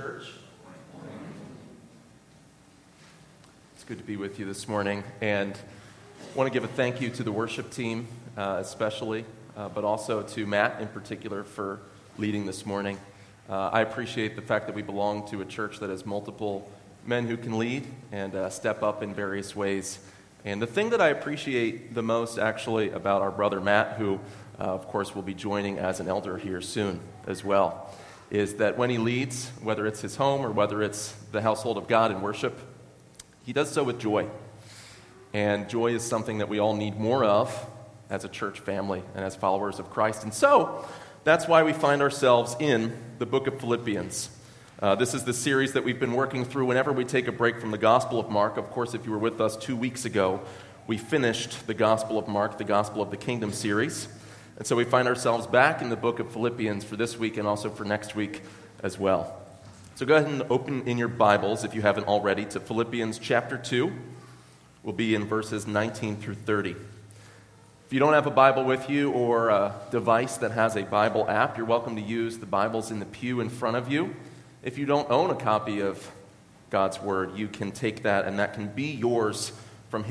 church. It's good to be with you this morning, and I want to give a thank you to the worship team especially, but also to Matt in particular for leading this morning. I appreciate the fact that we belong to a church that has multiple men who can lead and step up in various ways. And the thing that I appreciate the most actually about our brother Matt, who of course will be joining as an elder here soon as well, is that when he leads, whether it's his home or whether it's the household of God in worship, he does so with joy. And joy is something that we all need more of as a church family and as followers of Christ. And so that's why we find ourselves in the book of Philippians. This is the series that we've been working through whenever we take a break from the Gospel of Mark. Of course, if you were with us 2 weeks ago, we finished the Gospel of Mark, the Gospel of the Kingdom series. And so we find ourselves back in the book of Philippians for this week and also for next week as well. So go ahead and open in your Bibles, if you haven't already, to Philippians chapter 2. We'll be in verses 19 through 30. If you don't have a Bible with you or a device that has a Bible app, you're welcome to use the Bibles in the pew in front of you. If you don't own a copy of God's Word, you can take that, and that can be yours from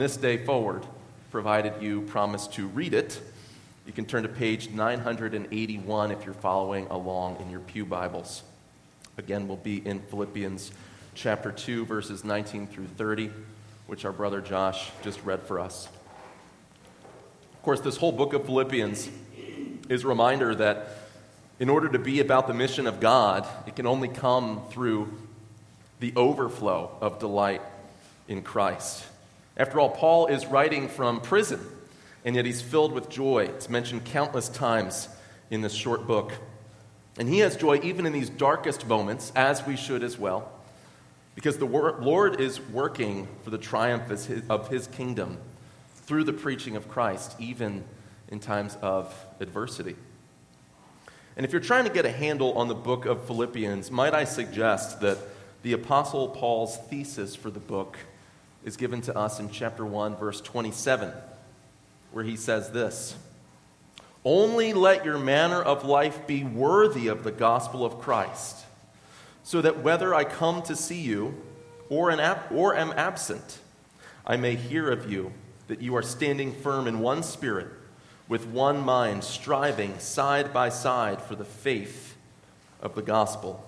this day forward, provided you promise to read it. You can turn to page 981 if you're following along in your pew Bibles. Again, we'll be in Philippians chapter 2, verses 19 through 30, which our brother Josh just read for us. Of course, this whole book of Philippians is a reminder that in order to be about the mission of God, it can only come through the overflow of delight in Christ. After all, Paul is writing from prison, and yet he's filled with joy. It's mentioned countless times in this short book. And he has joy even in these darkest moments, as we should as well, because the Lord is working for the triumph of his kingdom through the preaching of Christ, even in times of adversity. And if you're trying to get a handle on the book of Philippians, might I suggest that the Apostle Paul's thesis for the book is given to us in chapter 1, verse 27, where he says this: "Only let your manner of life be worthy of the gospel of Christ, so that whether I come to see you or am absent, I may hear of you that you are standing firm in one spirit, with one mind, striving side by side for the faith of the gospel."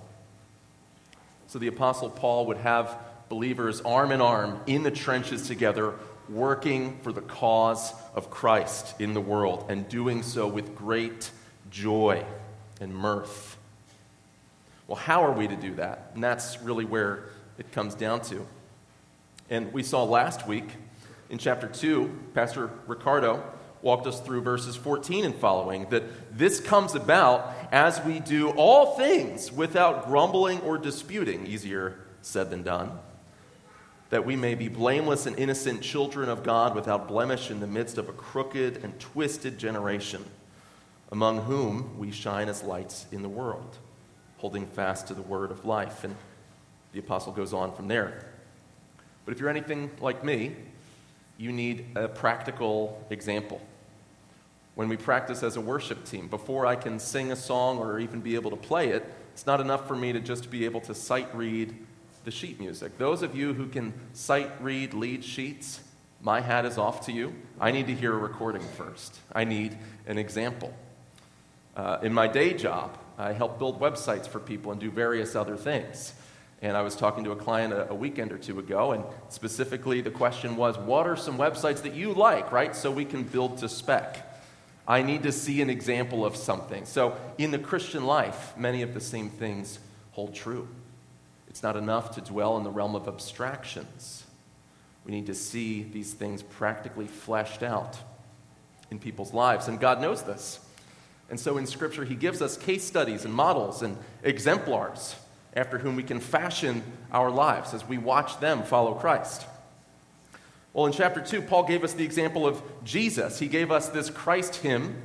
So the Apostle Paul would have believers arm in arm in the trenches together, working for the cause of Christ in the world, and doing so with great joy and mirth. Well, how are we to do that? And that's really where it comes down to. And we saw last week in chapter 2, Pastor Ricardo walked us through verses 14 and following, that this comes about as we do all things without grumbling or disputing, easier said than done, that we may be blameless and innocent children of God without blemish in the midst of a crooked and twisted generation, among whom we shine as lights in the world, holding fast to the word of life. And the apostle goes on from there. But if you're anything like me, you need a practical example. When we practice as a worship team, before I can sing a song or even be able to play it, it's not enough for me to just be able to sight read the sheet music. Those of you who can sight read lead sheets, my hat is off to you. I need to hear a recording first. I need an example. In my day job, I help build websites for people and do various other things. And I was talking to a client a weekend or two ago, and specifically the question was, what are some websites that you like, right? So we can build to spec. I need to see an example of something. So in the Christian life, many of the same things hold true. It's not enough to dwell in the realm of abstractions. We need to see these things practically fleshed out in people's lives, and God knows this. And so in Scripture, he gives us case studies and models and exemplars, after whom we can fashion our lives as we watch them follow Christ. Well, in chapter 2, Paul gave us the example of Jesus. He gave us this Christ hymn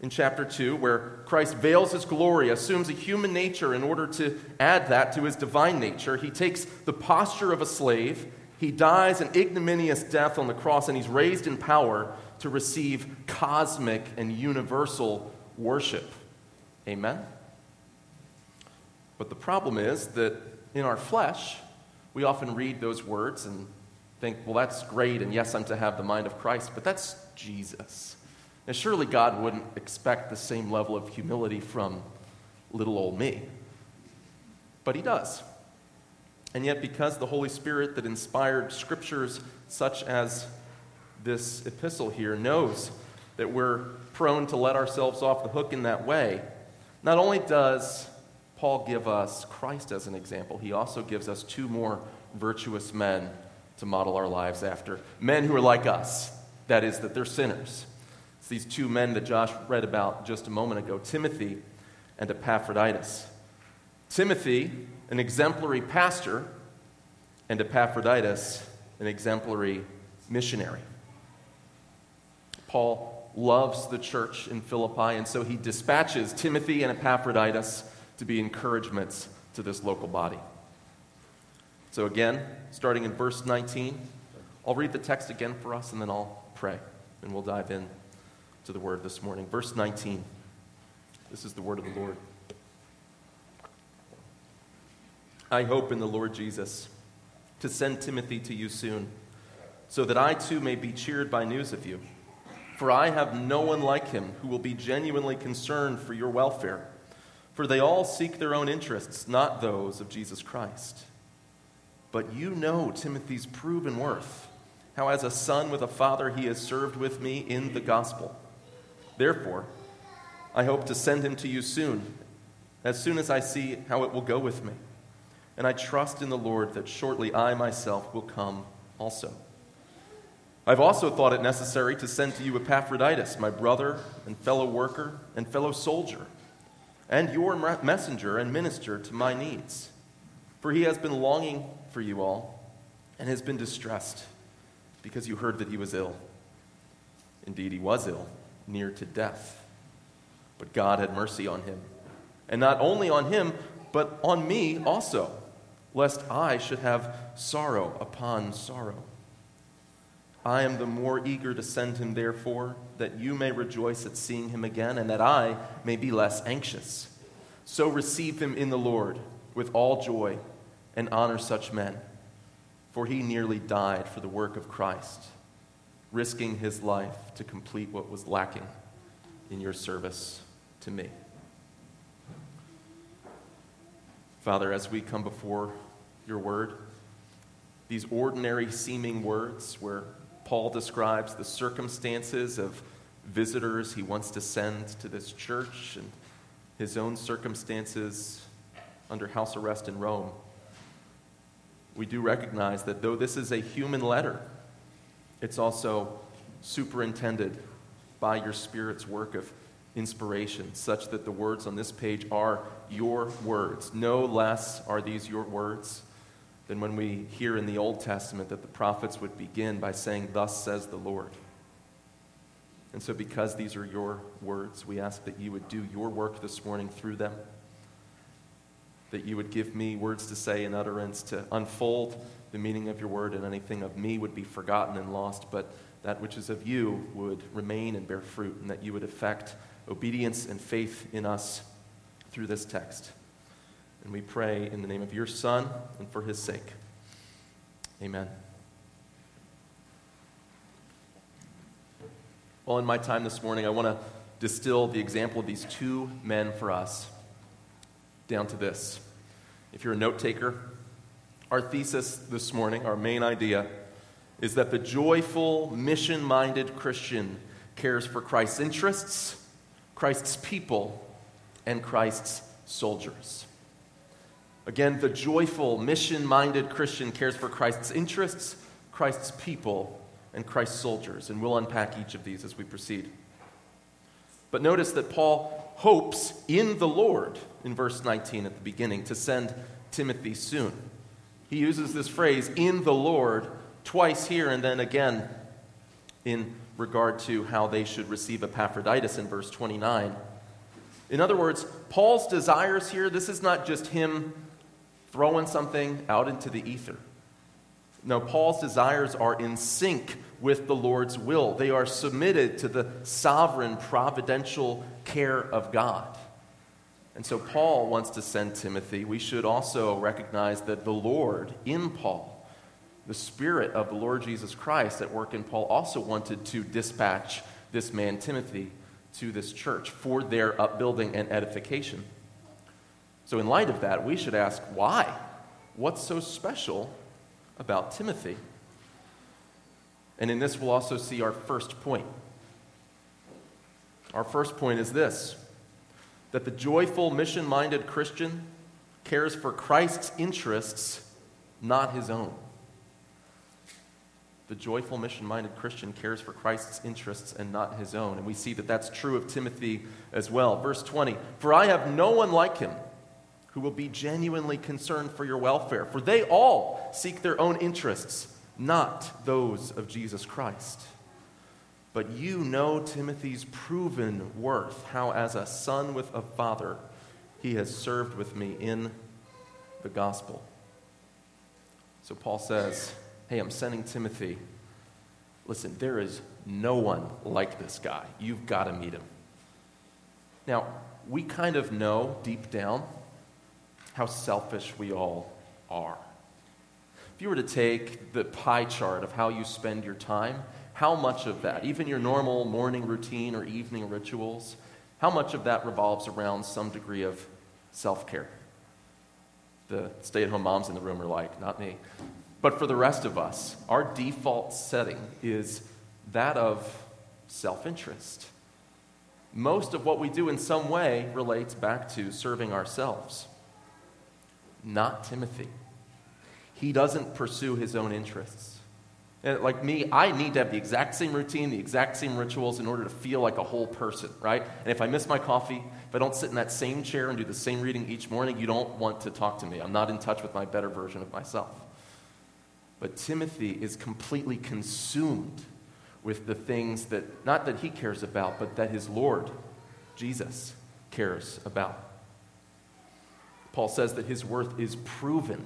in chapter 2, where Christ veils his glory, assumes a human nature in order to add that to his divine nature. He takes the posture of a slave, he dies an ignominious death on the cross, and he's raised in power to receive cosmic and universal worship. Amen? But the problem is that in our flesh, we often read those words and think, well, that's great, and yes, I'm to have the mind of Christ, but that's Jesus. And surely God wouldn't expect the same level of humility from little old me. But he does. And yet, because the Holy Spirit that inspired scriptures such as this epistle here knows that we're prone to let ourselves off the hook in that way, not only does Paul give us Christ as an example, he also gives us two more virtuous men to model our lives after. Men who are like us. That is, that they're sinners. It's these two men that Josh read about just a moment ago, Timothy and Epaphroditus. Timothy, an exemplary pastor, and Epaphroditus, an exemplary missionary. Paul loves the church in Philippi, and so he dispatches Timothy and Epaphroditus to be encouragements to this local body. So again, starting in verse 19, I'll read the text again for us, and then I'll pray, and we'll dive in to the word this morning. Verse 19, this is the word of the Lord. I hope in the Lord Jesus to send Timothy to you soon, so that I too may be cheered by news of you. For I have no one like him who will be genuinely concerned for your welfare, for they all seek their own interests, not those of Jesus Christ. But you know Timothy's proven worth, how as a son with a father he has served with me in the gospel. Therefore, I hope to send him to you soon as I see how it will go with me. And I trust in the Lord that shortly I myself will come also. I've also thought it necessary to send to you Epaphroditus, my brother and fellow worker and fellow soldier, and your messenger and minister to my needs. For he has been longing for you all and has been distressed because you heard that he was ill. Indeed, he was ill, near to death. But God had mercy on him, and not only on him, but on me also, lest I should have sorrow upon sorrow. I am the more eager to send him, therefore, that you may rejoice at seeing him again, and that I may be less anxious. So receive him in the Lord with all joy, and honor such men, for he nearly died for the work of Christ, risking his life to complete what was lacking in your service to me. Father, as we come before your word, these ordinary seeming words where Paul describes the circumstances of visitors he wants to send to this church and his own circumstances under house arrest in Rome, we do recognize that though this is a human letter, it's also superintended by your Spirit's work of inspiration, such that the words on this page are your words. No less are these your words than when we hear in the Old Testament that the prophets would begin by saying, "Thus says the Lord." And so because these are your words, we ask that you would do your work this morning through them, that you would give me words to say and utterance to unfold the meaning of your word, and anything of me would be forgotten and lost, but that which is of you would remain and bear fruit, and that you would effect obedience and faith in us through this text. And we pray in the name of your Son and for his sake. Amen. Well, in my time this morning, I want to distill the example of these two men for us down to this. If you're a note taker, our thesis this morning, our main idea, is that the joyful, mission-minded Christian cares for Christ's interests, Christ's people, and Christ's soldiers. Again, the joyful, mission-minded Christian cares for Christ's interests, Christ's people, and Christ's soldiers. And we'll unpack each of these as we proceed. But notice that Paul hopes in the Lord, in verse 19 at the beginning, to send Timothy soon. He uses this phrase, in the Lord, twice here and then again in regard to how they should receive Epaphroditus in verse 29. In other words, Paul's desires here, this is not just him throwing something out into the ether. No, Paul's desires are in sync with the Lord's will. They are submitted to the sovereign, providential care of God. And so Paul wants to send Timothy. We should also recognize that the Lord in Paul, the Spirit of the Lord Jesus Christ at work in Paul, also wanted to dispatch this man Timothy to this church for their upbuilding and edification. So in light of that, we should ask, why? What's so special about Timothy? And in this, we'll also see our first point. Our first point is this: that the joyful, mission-minded Christian cares for Christ's interests, not his own. The joyful, mission-minded Christian cares for Christ's interests and not his own. And we see that that's true of Timothy as well. Verse 20, "For I have no one like him who will be genuinely concerned for your welfare, for they all seek their own interests, not those of Jesus Christ. But you know Timothy's proven worth, how as a son with a father, he has served with me in the gospel." So Paul says, hey, I'm sending Timothy. Listen, there is no one like this guy. You've got to meet him. Now, we kind of know deep down how selfish we all are. If you were to take the pie chart of how you spend your time, how much of that, even your normal morning routine or evening rituals, how much of that revolves around some degree of self-care? The stay-at-home moms in the room are like, not me. But for the rest of us, our default setting is that of self-interest. Most of what we do in some way relates back to serving ourselves. Not Timothy. He doesn't pursue his own interests. And like me, I need to have the exact same routine, the exact same rituals in order to feel like a whole person, right? And if I miss my coffee, if I don't sit in that same chair and do the same reading each morning, you don't want to talk to me. I'm not in touch with my better version of myself. But Timothy is completely consumed with the things that, not that he cares about, but that his Lord, Jesus, cares about. Paul says that his worth is proven.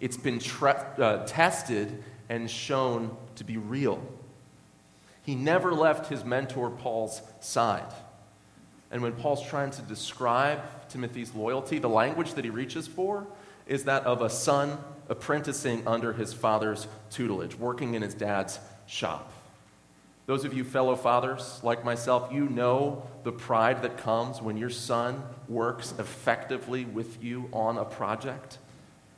It's been tested and shown to be real. He never left his mentor Paul's side. And when Paul's trying to describe Timothy's loyalty, the language that he reaches for is that of a son apprenticing under his father's tutelage, working in his dad's shop. Those of you fellow fathers like myself, you know the pride that comes when your son works effectively with you on a project.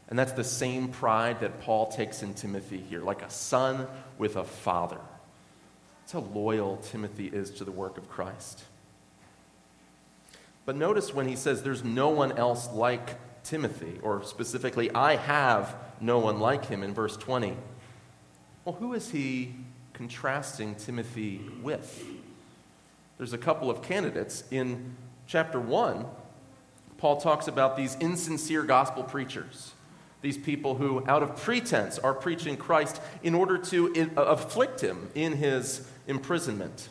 And that's the same pride that Paul takes in Timothy here, like a son with a father. That's how loyal Timothy is to the work of Christ. But notice when he says there's no one else like Timothy, or specifically, I have no one like him in verse 20. Well, who is he contrasting Timothy with? There's a couple of candidates. In chapter 1, Paul talks about these insincere gospel preachers. These people who, out of pretense, are preaching Christ in order to afflict him in his imprisonment.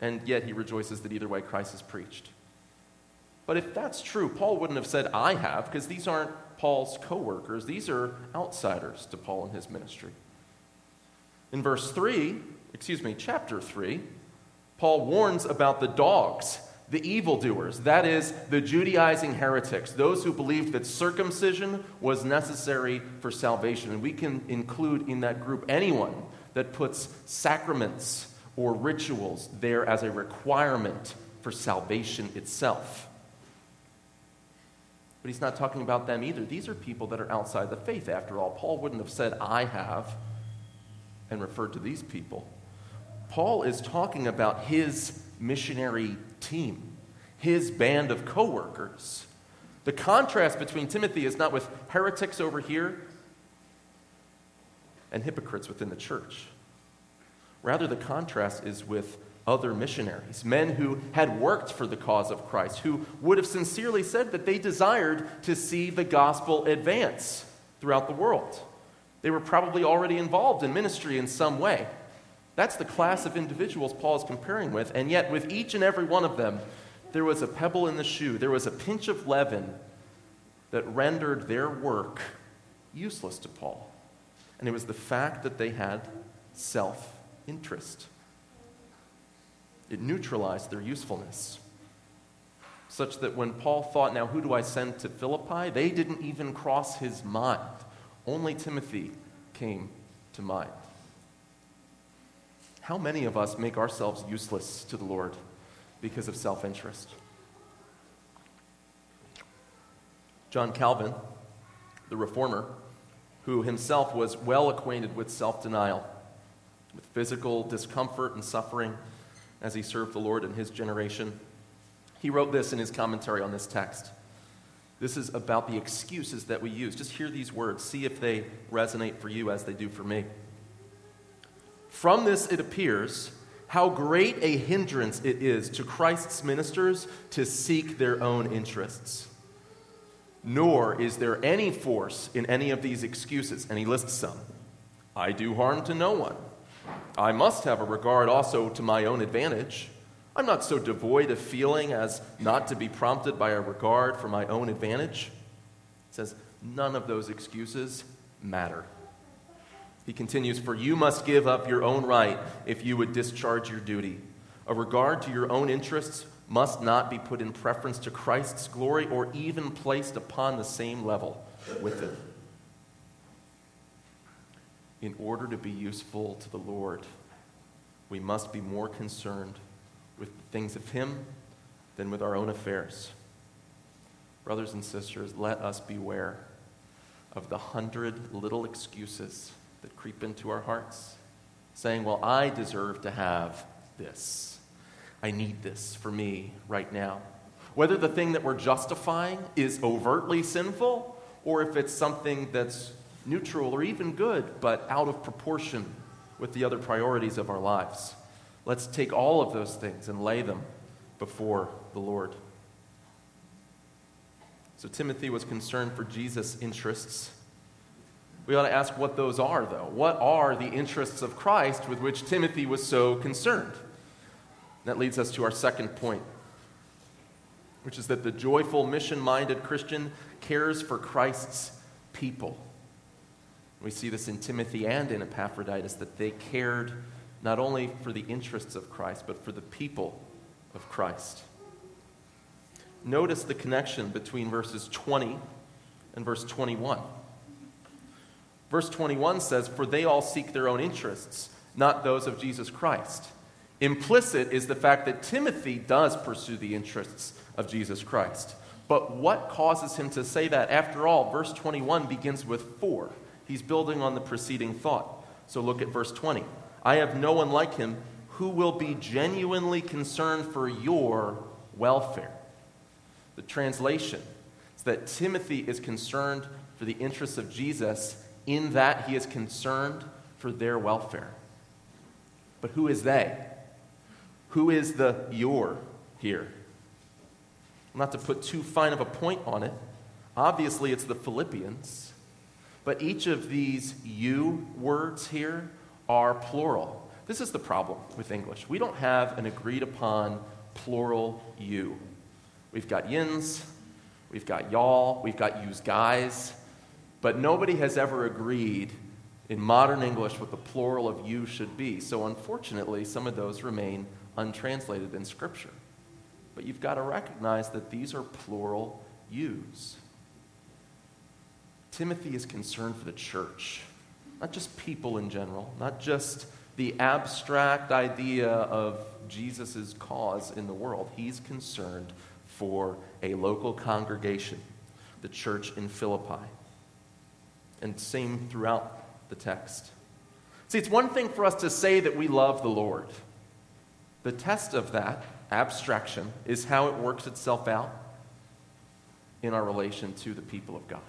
And yet he rejoices that either way Christ is preached. But if that's true, Paul wouldn't have said, I have, because these aren't Paul's co-workers. These are outsiders to Paul and his ministry. In chapter 3, Paul warns about the dogs, the evildoers, that is, the Judaizing heretics, those who believed that circumcision was necessary for salvation. And we can include in that group anyone that puts sacraments or rituals there as a requirement for salvation itself. But he's not talking about them either. These are people that are outside the faith, after all. Paul wouldn't have said, I have, and referred to these people. Paul is talking about his missionary team, his band of co-workers. The contrast between Timothy is not with heretics over here and hypocrites within the church. Rather, the contrast is with other missionaries, men who had worked for the cause of Christ, who would have sincerely said that they desired to see the gospel advance throughout the world. They were probably already involved in ministry in some way. That's the class of individuals Paul is comparing with, and yet with each and every one of them, there was a pebble in the shoe, there was a pinch of leaven that rendered their work useless to Paul. And it was the fact that they had self-interest. It neutralized their usefulness. such that when Paul thought, now who do I send to Philippi? They didn't even cross his mind. Only Timothy came to mind. How many of us make ourselves useless to the Lord because of self-interest? John Calvin, the reformer, who himself was well acquainted with self-denial, with physical discomfort and suffering as he served the Lord in his generation, he wrote this in his commentary on this text. This is about the excuses that we use. Just hear these words. See if they resonate for you as they do for me. From this it appears how great a hindrance it is to Christ's ministers to seek their own interests. Nor is there any force in any of these excuses. And he lists some. I do harm to no one. I must have a regard also to my own advantage. I'm not so devoid of feeling as not to be prompted by a regard for my own advantage. It says, none of those excuses matter. He continues, for you must give up your own right if you would discharge your duty. A regard to your own interests must not be put in preference to Christ's glory or even placed upon the same level with it. In order to be useful to the Lord, we must be more concerned with the things of Him than with our own affairs. Brothers and sisters, let us beware of the 100 little excuses that creep into our hearts, saying, well, I deserve to have this. I need this for me right now. Whether the thing that we're justifying is overtly sinful, or if it's something that's neutral or even good, but out of proportion with the other priorities of our lives. Let's take all of those things and lay them before the Lord. So Timothy was concerned for Jesus' interests. We ought to ask what those are, though. What are the interests of Christ with which Timothy was so concerned? That leads us to our second point, which is that the joyful, mission-minded Christian cares for Christ's people. We see this in Timothy and in Epaphroditus, that they cared not only for the interests of Christ, but for the people of Christ. Notice the connection between verses 20 and verse 21. Verse 21 says, for they all seek their own interests, not those of Jesus Christ. Implicit is the fact that Timothy does pursue the interests of Jesus Christ. But what causes him to say that? After all, verse 21 begins with for. He's building on the preceding thought. So look at verse 20. I have no one like him who will be genuinely concerned for your welfare. The translation is that Timothy is concerned for the interests of Jesus in that he is concerned for their welfare. But who is they? Who is the your here? Not to put too fine of a point on it. Obviously, it's the Philippians. But each of these you words here are plural. This is the problem with English. We don't have an agreed upon plural you. We've got yins, we've got y'all, we've got yous guys, but nobody has ever agreed in modern English what the plural of you should be. So unfortunately, some of those remain untranslated in Scripture. But you've got to recognize that these are plural yous. Timothy is concerned for the church. Not just people in general, not just the abstract idea of Jesus' cause in the world. He's concerned for a local congregation, the church in Philippi. And same throughout the text. See, it's one thing for us to say that we love the Lord. The test of that abstraction is how it works itself out in our relation to the people of God.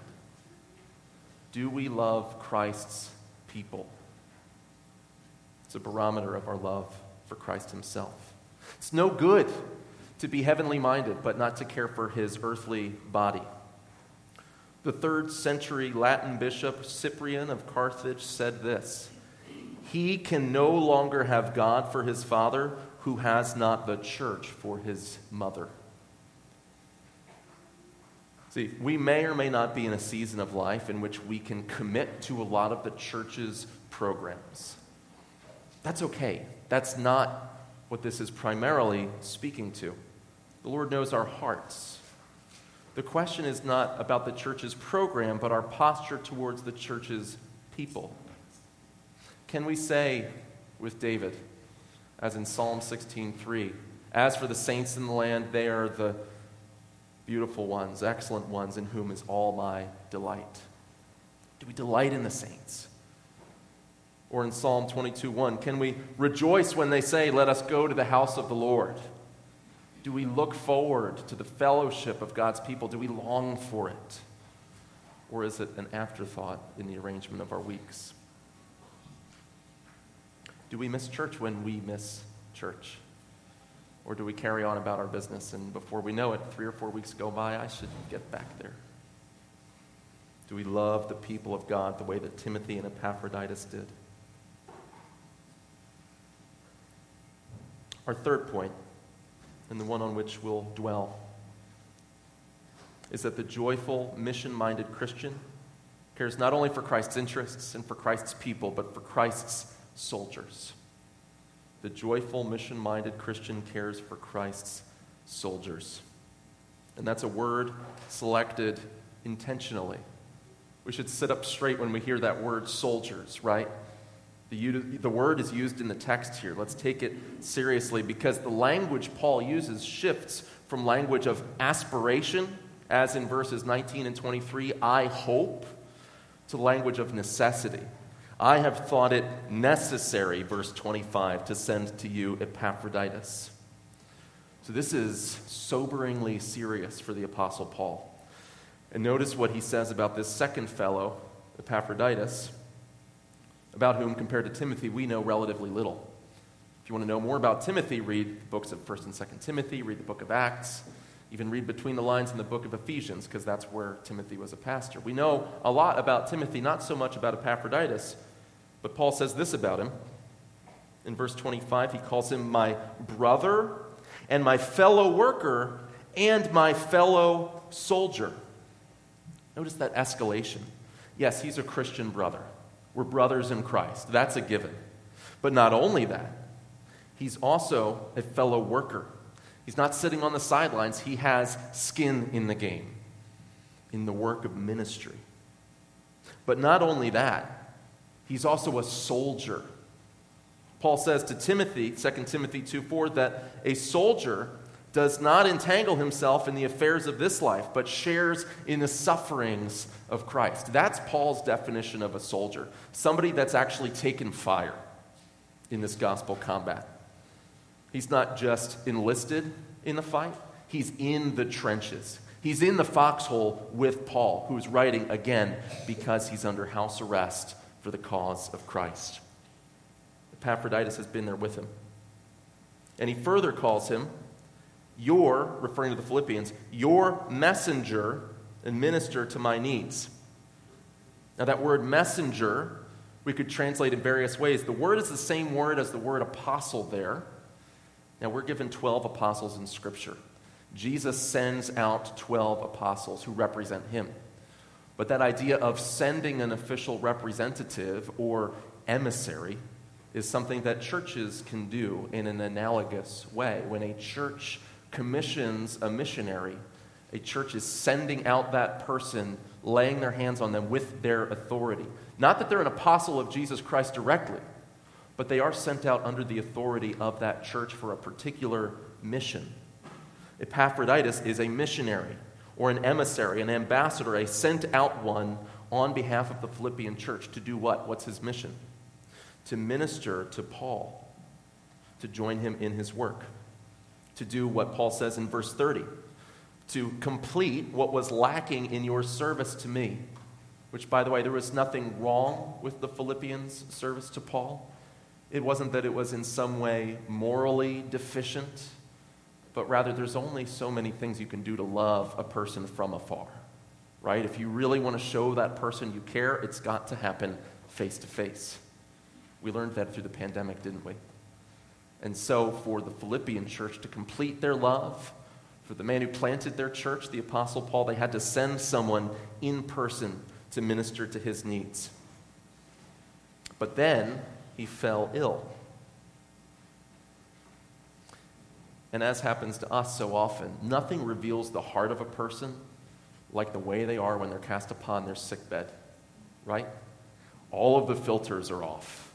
Do we love Christ's people? It's a barometer of our love for Christ himself. It's no good to be heavenly minded, but not to care for his earthly body. The 3rd century Latin bishop Cyprian of Carthage said this, he can no longer have God for his father who has not the church for his mother. See, we may or may not be in a season of life in which we can commit to a lot of the church's programs. That's okay. That's not what this is primarily speaking to. The Lord knows our hearts. The question is not about the church's program, but our posture towards the church's people. Can we say with David, as in Psalm 16:3, "As for the saints in the land, they are the beautiful ones, excellent ones, in whom is all my delight." Do we delight in the saints? Or in Psalm 22:1, can we rejoice when they say, "Let us go to the house of the Lord"? Do we look forward to the fellowship of God's people? Do we long for it? Or is it an afterthought in the arrangement of our weeks? Do we miss church when we miss church? Or do we carry on about our business, and before we know it, 3 or 4 weeks go by, I should get back there? Do we love the people of God the way that Timothy and Epaphroditus did? Our third point, and the one on which we'll dwell, is that the joyful, mission-minded Christian cares not only for Christ's interests and for Christ's people, but for Christ's soldiers. The joyful, mission-minded Christian cares for Christ's soldiers. And that's a word selected intentionally. We should sit up straight when we hear that word soldiers, right? The word is used in the text here. Let's take it seriously, because the language Paul uses shifts from language of aspiration, as in verses 19 and 23, "I hope," to language of necessity. "I have thought it necessary," verse 25, "to send to you Epaphroditus." So this is soberingly serious for the Apostle Paul. And notice what he says about this second fellow, Epaphroditus, about whom, compared to Timothy, we know relatively little. If you want to know more about Timothy, read the books of 1 and 2 Timothy, read the book of Acts, even read between the lines in the book of Ephesians, because that's where Timothy was a pastor. We know a lot about Timothy, not so much about Epaphroditus, but Paul says this about him. In verse 25, he calls him my brother and my fellow worker and my fellow soldier. Notice that escalation. Yes, he's a Christian brother. We're brothers in Christ. That's a given. But not only that, he's also a fellow worker. He's not sitting on the sidelines. He has skin in the game, in the work of ministry. But not only that, he's also a soldier. Paul says to Timothy, 2 Timothy 2:4, that a soldier does not entangle himself in the affairs of this life, but shares in the sufferings of Christ. That's Paul's definition of a soldier, somebody that's actually taken fire in this gospel combat. He's not just enlisted in the fight, he's in the trenches. He's in the foxhole with Paul, who's writing again because he's under house arrest for the cause of Christ. Epaphroditus has been there with him. And he further calls him, your, referring to the Philippians, your messenger and minister to my needs. Now that word messenger, we could translate in various ways. The word is the same word as the word apostle there. Now we're given 12 apostles in Scripture. Jesus sends out 12 apostles who represent him. But that idea of sending an official representative or emissary is something that churches can do in an analogous way. When a church commissions a missionary, a church is sending out that person, laying their hands on them with their authority. Not that they're an apostle of Jesus Christ directly, but they are sent out under the authority of that church for a particular mission. Epaphroditus is a missionary or an emissary, an ambassador, a sent out one on behalf of the Philippian church to do what? What's his mission? To minister to Paul, to join him in his work, to do what Paul says in verse 30, to complete what was lacking in your service to me, which, by the way, there was nothing wrong with the Philippians' service to Paul. It wasn't that it was in some way morally deficient, but rather there's only so many things you can do to love a person from afar, right? If you really want to show that person you care, it's got to happen face to face. We learned that through the pandemic, didn't we? And so for the Philippian church to complete their love for the man who planted their church, the Apostle Paul, they had to send someone in person to minister to his needs. But then he fell ill. And as happens to us so often, nothing reveals the heart of a person like the way they are when they're cast upon their sickbed, right? All of the filters are off.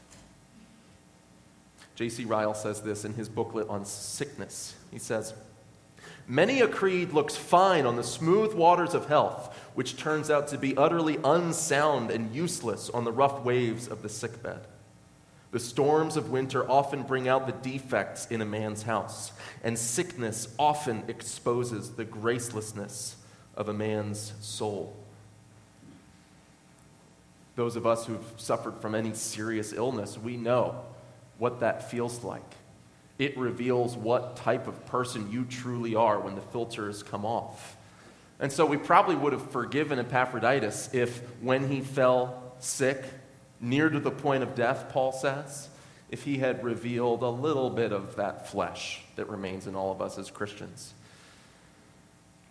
J.C. Ryle says this in his booklet on sickness. He says, "Many a creed looks fine on the smooth waters of health, which turns out to be utterly unsound and useless on the rough waves of the sickbed. The storms of winter often bring out the defects in a man's house, and sickness often exposes the gracelessness of a man's soul." Those of us who've suffered from any serious illness, we know what that feels like. It reveals what type of person you truly are when the filters come off. And so we probably would have forgiven Epaphroditus if, when he fell sick, near to the point of death, Paul says, if he had revealed a little bit of that flesh that remains in all of us as Christians.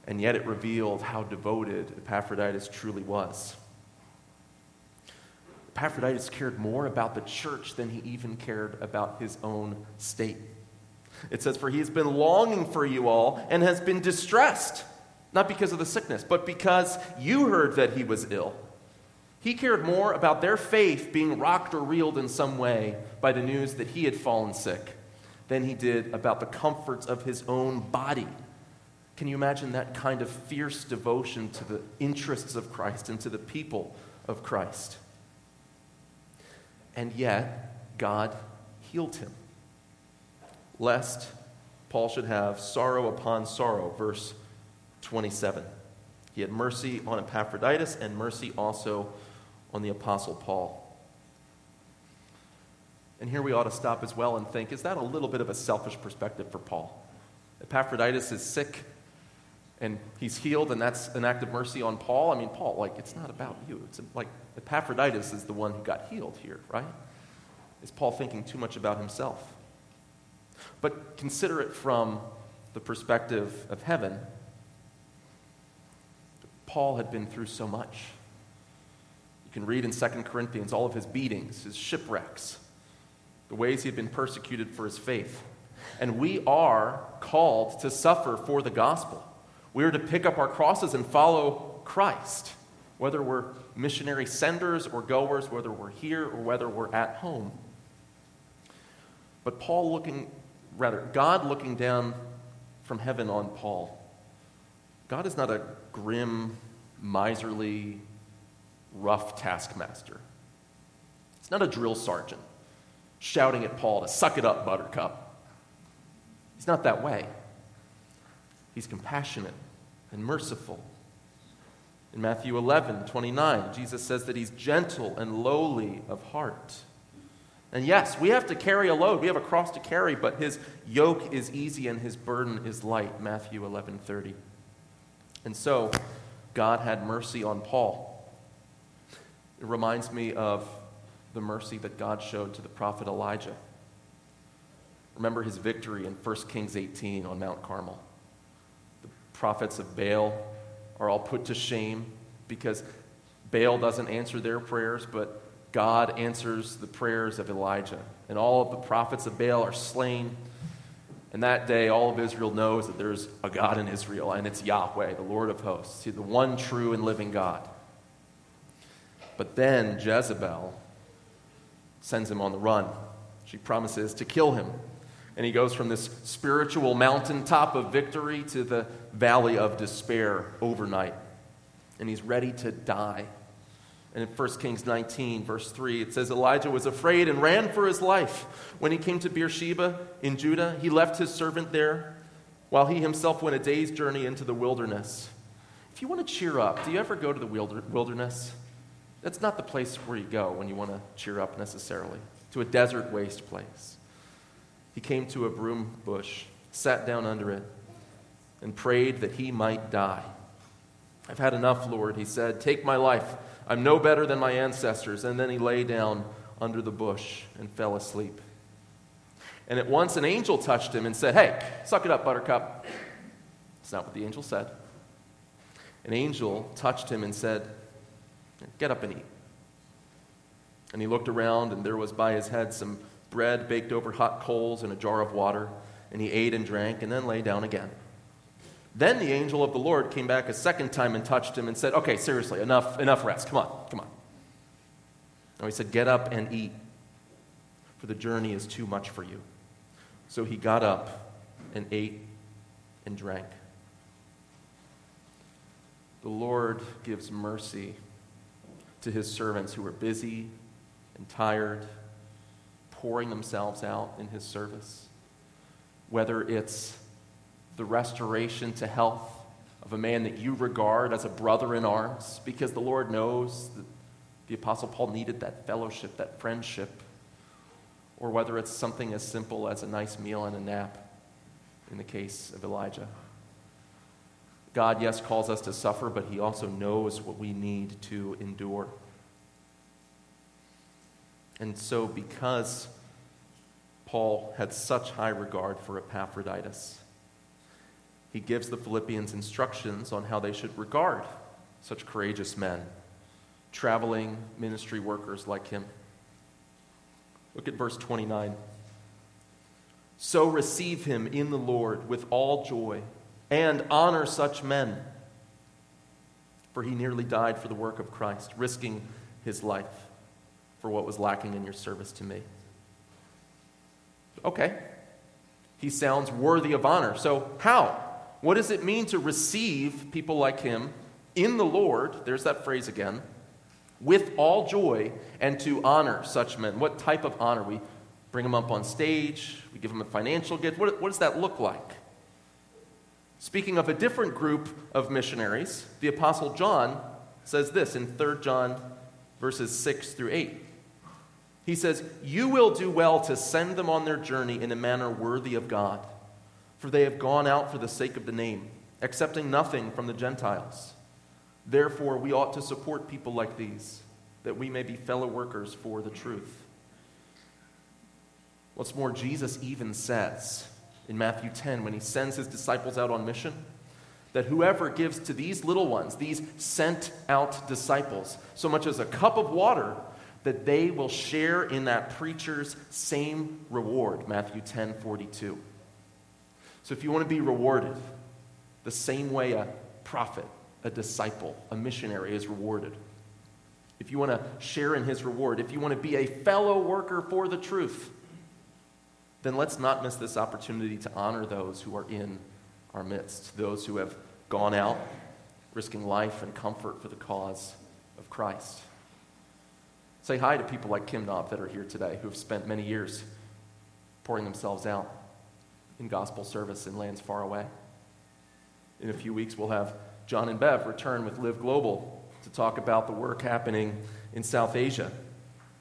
And yet it revealed how devoted Epaphroditus truly was. Epaphroditus cared more about the church than he even cared about his own state. It says, "For he has been longing for you all and has been distressed, not because of the sickness, but because you heard that he was ill." He cared more about their faith being rocked or reeled in some way by the news that he had fallen sick than he did about the comforts of his own body. Can you imagine that kind of fierce devotion to the interests of Christ and to the people of Christ? And yet, God healed him, lest Paul should have sorrow upon sorrow, verse 27. He had mercy on Epaphroditus and mercy also on the Apostle Paul. And here we ought to stop as well and think, is that a little bit of a selfish perspective for Paul? Epaphroditus is sick and he's healed, and that's an act of mercy on Paul. I mean, Paul, like, it's not about you. It's like Epaphroditus is the one who got healed here, right? Is Paul thinking too much about himself? But consider it from the perspective of heaven. Paul had been through so much. You can read in 2 Corinthians all of his beatings, his shipwrecks, the ways he had been persecuted for his faith. And we are called to suffer for the gospel. We are to pick up our crosses and follow Christ, whether we're missionary senders or goers, whether we're here or whether we're at home. But God looking down from heaven on Paul, God is not a grim, miserly, rough taskmaster. It's not a drill sergeant shouting at Paul to suck it up, buttercup. He's not that way. He's compassionate and merciful. In Matthew 11:29, Jesus says that he's gentle and lowly of heart. And yes, we have to carry a load. We have a cross to carry, but his yoke is easy and his burden is light, Matthew 11:30. And so, God had mercy on Paul. It reminds me of the mercy that God showed to the prophet Elijah. Remember his victory in 1 Kings 18 on Mount Carmel. The prophets of Baal are all put to shame because Baal doesn't answer their prayers, but God answers the prayers of Elijah. And all of the prophets of Baal are slain. And that day, all of Israel knows that there's a God in Israel, and it's Yahweh, the Lord of hosts, the one true and living God. But then Jezebel sends him on the run. She promises to kill him. And he goes from this spiritual mountaintop of victory to the valley of despair overnight. And he's ready to die. And in 1 Kings 19, verse 3, it says, "Elijah was afraid and ran for his life. When he came to Beersheba in Judah, he left his servant there, while he himself went a day's journey into the wilderness." If you want to cheer up, do you ever go to the wilderness? That's not the place where you go when you want to cheer up necessarily. To a desert waste place. He came to a broom bush, sat down under it, and prayed that he might die. "I've had enough, Lord," he said. "Take my life. I'm no better than my ancestors." And then he lay down under the bush and fell asleep. And at once an angel touched him and said, "Hey, suck it up, buttercup." That's not what the angel said. An angel touched him and said, "Get up and eat." And he looked around, and there was by his head some bread baked over hot coals and a jar of water. and he ate and drank and then lay down again. Then the angel of the Lord came back a second time and touched him and said, okay, seriously, enough rest. Come on. Now he said, get up and eat, for the journey is too much for you. So he got up and ate and drank. The Lord gives mercy to his servants who are busy and tired, pouring themselves out in his service. Whether it's the restoration to health of a man that you regard as a brother in arms, because the Lord knows that the Apostle Paul needed that fellowship, that friendship, or whether it's something as simple as a nice meal and a nap, in the case of Elijah. God, yes, calls us to suffer, but he also knows what we need to endure. And so because Paul had such high regard for Epaphroditus, he gives the Philippians instructions on how they should regard such courageous men, traveling ministry workers like him. Look at verse 29. So receive him in the Lord with all joy and honor such men, for he nearly died for the work of Christ, risking his life for what was lacking in your service to me. Okay, he sounds worthy of honor. So how? What does it mean to receive people like him in the Lord? There's that phrase again. With all joy and to honor such men. What type of honor? We bring them up on stage. We give them a financial gift. What does that look like? Speaking of a different group of missionaries, the Apostle John says this in 3 John verses 6 through 8. He says, you will do well to send them on their journey in a manner worthy of God, for they have gone out for the sake of the name, accepting nothing from the Gentiles. Therefore, we ought to support people like these, that we may be fellow workers for the truth. What's more, Jesus even says in Matthew 10, when he sends his disciples out on mission, that whoever gives to these little ones, these sent out disciples, so much as a cup of water, that they will share in that preacher's same reward, Matthew 10:42. So if you want to be rewarded the same way a prophet, a disciple, a missionary is rewarded, if you want to share in his reward, if you want to be a fellow worker for the truth, then let's not miss this opportunity to honor those who are in our midst, those who have gone out, risking life and comfort for the cause of Christ. Say hi to people like Kim Knopf that are here today, who have spent many years pouring themselves out in gospel service in lands far away. In a few weeks, we'll have John and Bev return with Live Global to talk about the work happening in South Asia.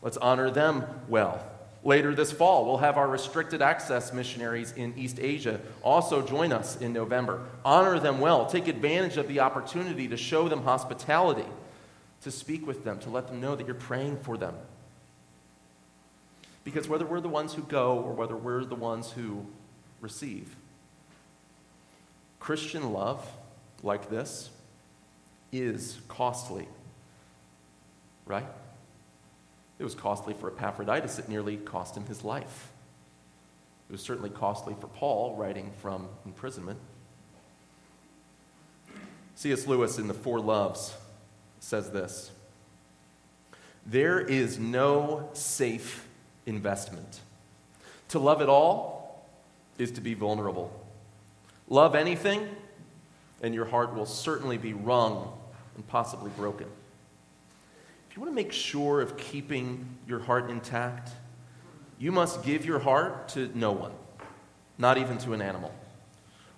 Let's honor them well. Later this fall, we'll have our restricted access missionaries in East Asia also join us in November. Honor them well. Take advantage of the opportunity to show them hospitality, to speak with them, to let them know that you're praying for them. Because whether we're the ones who go or whether we're the ones who receive, Christian love like this is costly, right? It was costly for Epaphroditus. It nearly cost him his life. It was certainly costly for Paul, writing from imprisonment. C.S. Lewis in The Four Loves says this: there is no safe investment. To love at all is to be vulnerable. Love anything, and your heart will certainly be wrung and possibly broken. You want to make sure of keeping your heart intact? You must give your heart to no one, not even to an animal.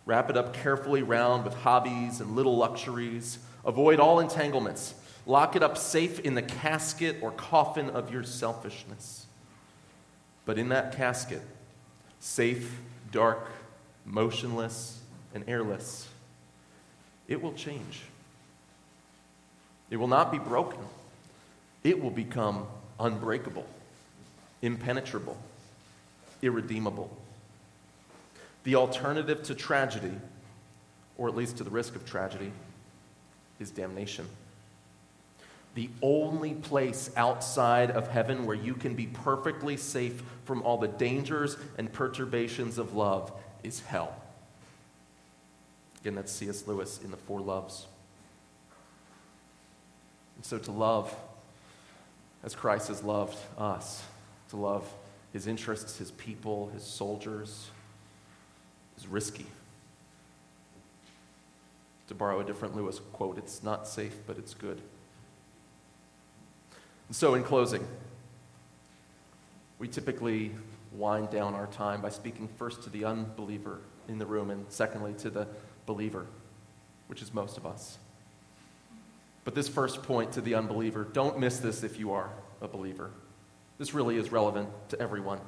Wrap it up carefully round with hobbies and little luxuries. Avoid all entanglements. Lock it up safe in the casket or coffin of your selfishness. But in that casket, safe, dark, motionless, and airless, it will change. It will not be broken. It will become unbreakable, impenetrable, irredeemable. The alternative to tragedy, or at least to the risk of tragedy, is damnation. The only place outside of heaven where you can be perfectly safe from all the dangers and perturbations of love is hell. Again, that's C.S. Lewis in The Four Loves. And so to love as Christ has loved us, to love his interests, his people, his soldiers, is risky. To borrow a different Lewis quote, it's not safe, but it's good. And so in closing, we typically wind down our time by speaking first to the unbeliever in the room and secondly to the believer, which is most of us. But this first point to the unbeliever, don't miss this if you are a believer. This really is relevant to everyone.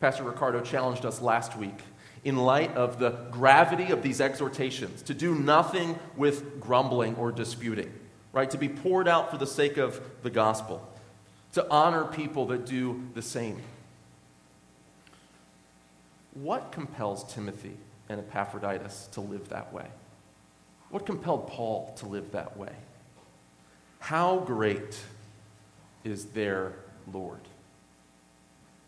Pastor Ricardo challenged us last week, in light of the gravity of these exhortations, to do nothing with grumbling or disputing, right? To be poured out for the sake of the gospel, to honor people that do the same. What compels Timothy and Epaphroditus to live that way? What compelled Paul to live that way? How great is their Lord?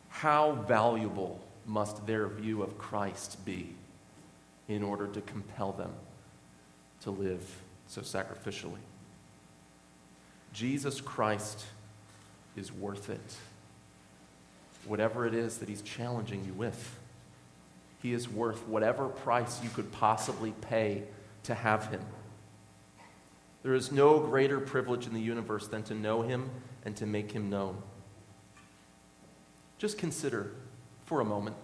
How valuable must their view of Christ be in order to compel them to live so sacrificially? Jesus Christ is worth it. Whatever it is that he's challenging you with, he is worth whatever price you could possibly pay to have him. There is no greater privilege in the universe than to know him and to make him known. Just consider for a moment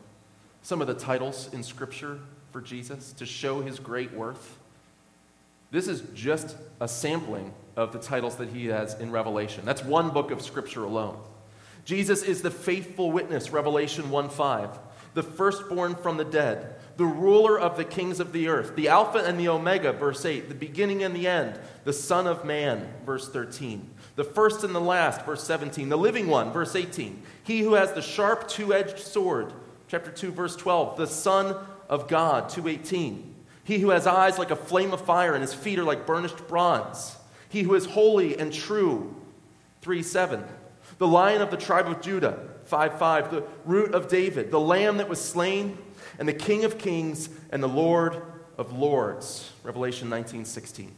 some of the titles in Scripture for Jesus to show his great worth. This is just a sampling of the titles that he has in Revelation. That's one book of Scripture alone. Jesus is the faithful witness, Revelation 1:5, the firstborn from the dead, the ruler of the kings of the earth, the Alpha and the Omega, verse 8, the beginning and the end, the Son of Man, verse 13, the first and the last, verse 17, the living one, verse 18, he who has the sharp two-edged sword, chapter 2, verse 12, the Son of God, 2:18, he who has eyes like a flame of fire and his feet are like burnished bronze, he who is holy and true, 3:7, the Lion of the tribe of Judah, 5:5, the root of David, the Lamb that was slain, and the King of kings and the Lord of lords, Revelation 19:16.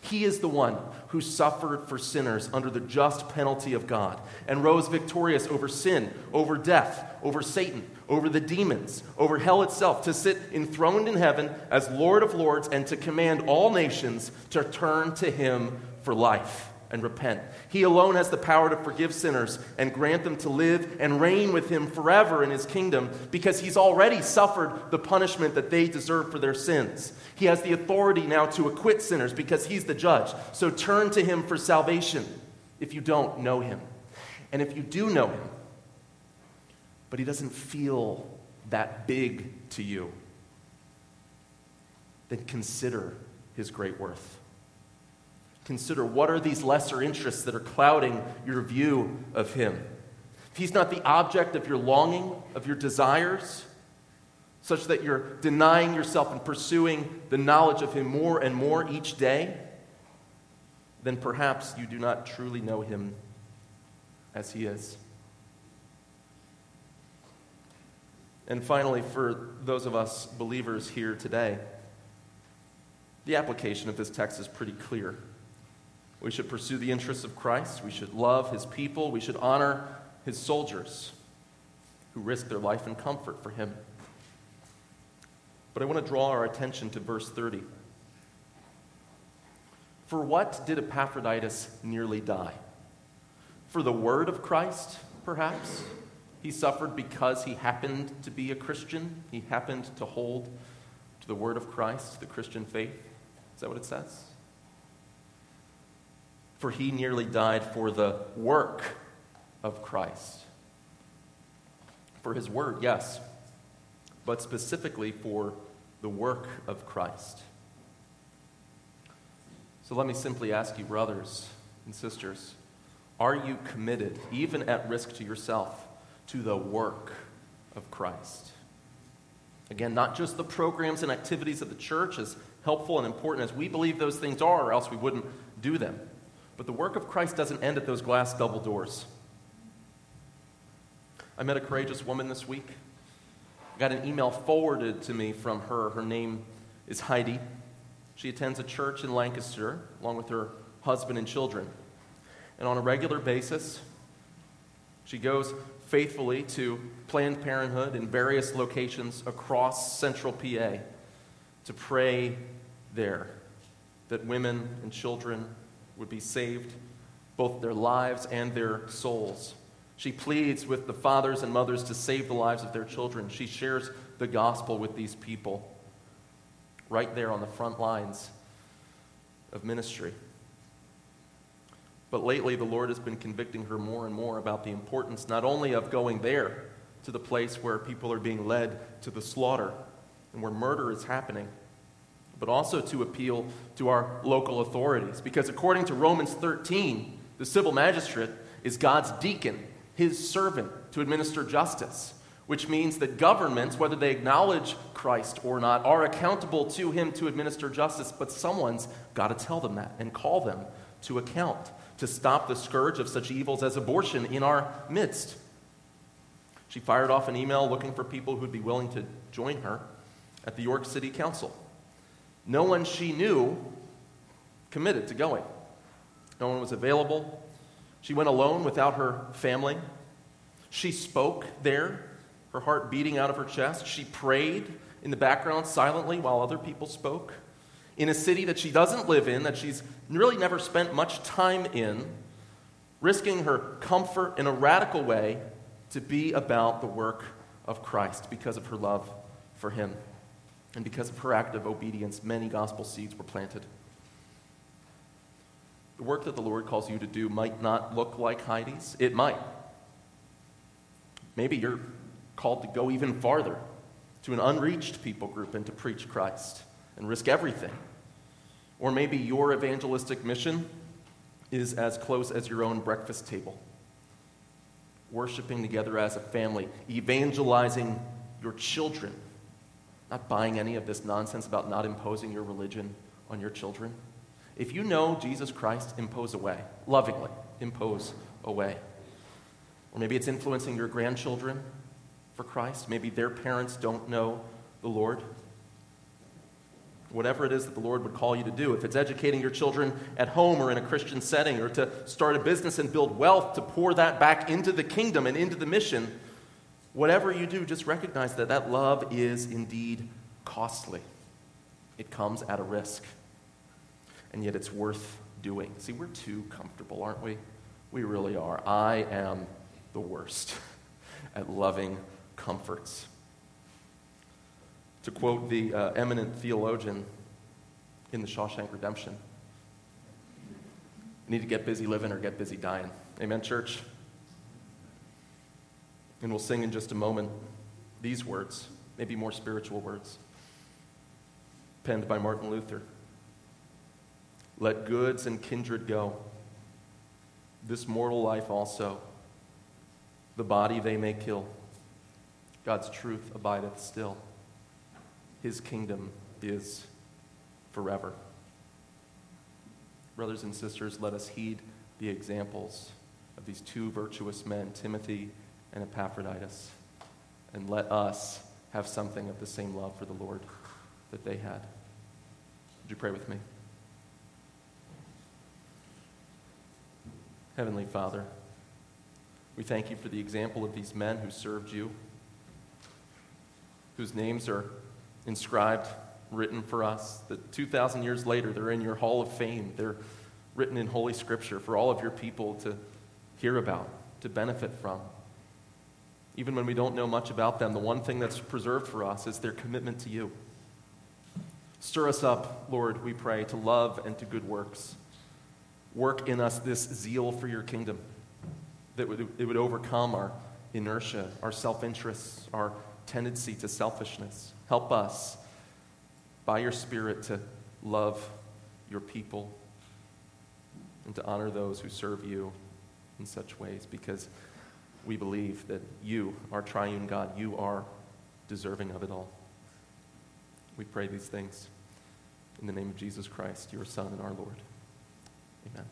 He is the one who suffered for sinners under the just penalty of God and rose victorious over sin, over death, over Satan, over the demons, over hell itself, to sit enthroned in heaven as Lord of lords and to command all nations to turn to him for life and repent. He alone has the power to forgive sinners and grant them to live and reign with him forever in his kingdom, because he's already suffered the punishment that they deserve for their sins. He has the authority now to acquit sinners because he's the judge. So turn to him for salvation if you don't know him. And if you do know him, but he doesn't feel that big to you, then consider his great worth. Consider, what are these lesser interests that are clouding your view of him? If he's not the object of your longing, of your desires, such that you're denying yourself and pursuing the knowledge of him more and more each day, then perhaps you do not truly know him as he is. And finally, for those of us believers here today, the application of this text is pretty clear. We should pursue the interests of Christ. We should love his people. We should honor his soldiers who risk their life and comfort for him. But I want to draw our attention to verse 30. For what did Epaphroditus nearly die? For the word of Christ, perhaps? He suffered because he happened to be a Christian. He happened to hold to the word of Christ, the Christian faith. Is that what it says? For he nearly died for the work of Christ. For his word, yes, but specifically for the work of Christ. So let me simply ask you, brothers and sisters, are you committed, even at risk to yourself, to the work of Christ? Again, not just the programs and activities of the church, as helpful and important as we believe those things are, or else we wouldn't do them. But the work of Christ doesn't end at those glass double doors. I met a courageous woman this week got an email forwarded to me from her. Her name is Heidi. She attends a church in Lancaster along with her husband and children. And on a regular basis, she goes faithfully to Planned Parenthood in various locations across central PA to pray there that women and children would be saved, both their lives and their souls. She pleads with the fathers and mothers to save the lives of their children. She shares the gospel with these people right there on the front lines of ministry. But lately, the Lord has been convicting her more and more about the importance not only of going there to the place where people are being led to the slaughter and where murder is happening, but also to appeal to our local authorities. Because according to Romans 13, the civil magistrate is God's deacon, his servant, to administer justice, which means that governments, whether they acknowledge Christ or not, are accountable to him to administer justice, but someone's got to tell them that and call them to account, to stop the scourge of such evils as abortion in our midst. She fired off an email looking for people who'd be willing to join her at the York City Council. No one she knew committed to going. No one was available. She went alone without her family. She spoke there, her heart beating out of her chest. She prayed in the background silently while other people spoke. In a city that she doesn't live in, that she's really never spent much time in, risking her comfort in a radical way to be about the work of Christ because of her love for him. And because of her act of obedience, many gospel seeds were planted. The work that the Lord calls you to do might not look like Heidi's. It might. Maybe you're called to go even farther, to an unreached people group and to preach Christ and risk everything. Or maybe your evangelistic mission is as close as your own breakfast table, worshiping together as a family, evangelizing your children, not buying any of this nonsense about not imposing your religion on your children. If you know Jesus Christ, impose away, lovingly impose away. Or maybe it's influencing your grandchildren for Christ. Maybe their parents don't know the Lord. Whatever it is that the Lord would call you to do, if it's educating your children at home or in a Christian setting, or to start a business and build wealth, to pour that back into the kingdom and into the mission, whatever you do, just recognize that that love is indeed costly. It comes at a risk, and yet it's worth doing. See, we're too comfortable, aren't we? We really are. I am the worst at loving comforts. To quote the eminent theologian in the Shawshank Redemption, you need to get busy living or get busy dying. Amen, church? And we'll sing in just a moment these words, maybe more spiritual words, penned by Martin Luther. Let goods and kindred go, this mortal life also, the body they may kill. God's truth abideth still. His kingdom is forever. Brothers and sisters, let us heed the examples of these two virtuous men, Timothy and Epaphroditus, and let us have something of the same love for the Lord that they had. Would you pray with me? Heavenly Father, we thank you for the example of these men who served you, whose names are inscribed, written for us, that 2,000 years later, they're in your hall of fame. They're written in Holy Scripture for all of your people to hear about, to benefit from. Even when we don't know much about them, the one thing that's preserved for us is their commitment to you. Stir us up, Lord, we pray, to love and to good works. Work in us this zeal for your kingdom, that it would overcome our inertia, our self-interest, our tendency to selfishness. Help us, by your Spirit, to love your people and to honor those who serve you in such ways, because we believe that you, our triune God, you are deserving of it all. We pray these things in the name of Jesus Christ, your Son and our Lord. Amen.